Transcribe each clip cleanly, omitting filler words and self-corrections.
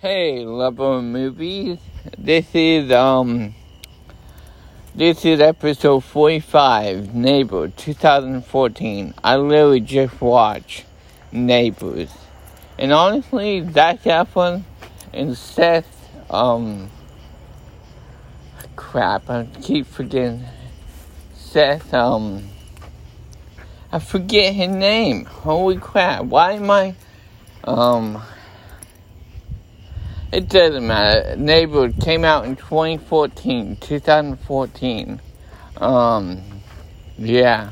Hey, lover movies. This is episode 45, Neighbors, 2014. I literally just watched Neighbors. And honestly, Zac Efron and Seth, I forget his name. Holy crap. Why am I, it doesn't matter. Neighbors came out in 2014. Yeah.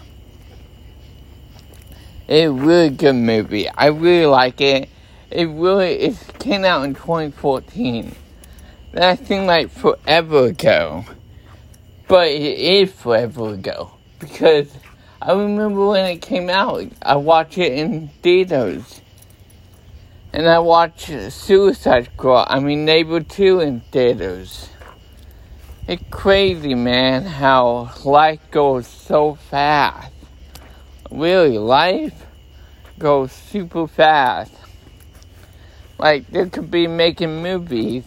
It's a really good movie. I really like it. It came out in 2014. That seemed like forever ago. But it is forever ago. Because I remember when it came out. I watched it in theaters. And I watched Suicide Squad, Neighbors 2 in theaters. It's crazy, man, how life goes so fast. Really, life goes super fast. Like, they could be making movies.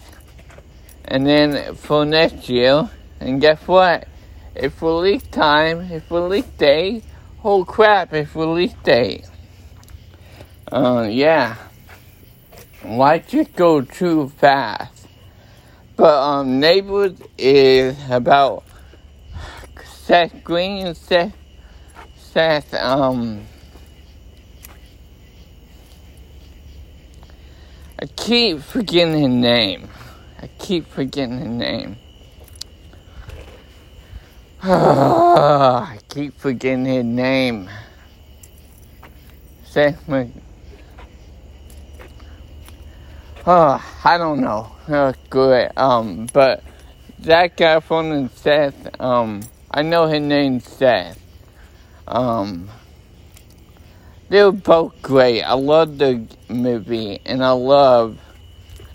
And then for next year, and guess what? It's release time, it's release day. Holy crap, it's release day. Yeah. Life just goes too fast. But, Neighbors is about Seth Green and Seth, I keep forgetting his name. I don't know. That's good. But Zac Efron and Seth, I know his name's Seth. They were both great. I love the movie, and I love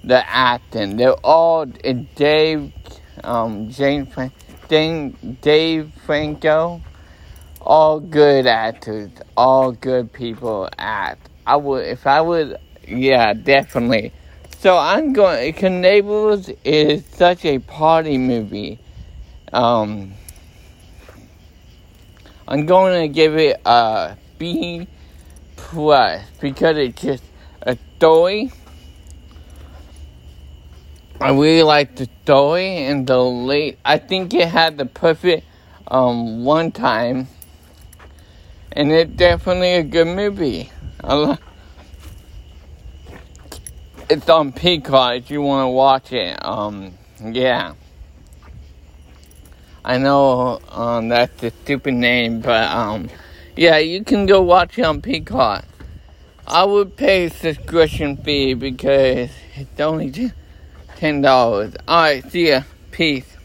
the acting. They're all Dave Franco, all good actors, all good people act. Definitely. So Neighbors is such a party movie. I'm going to give it a B+, because it's just a story. I really like the story and I think it had the perfect one time. And it's definitely a good movie. It's on Peacock if you want to watch it. Yeah. I know that's a stupid name, but yeah, you can go watch it on Peacock. I would pay a subscription fee because it's only $10. Alright, see ya. Peace.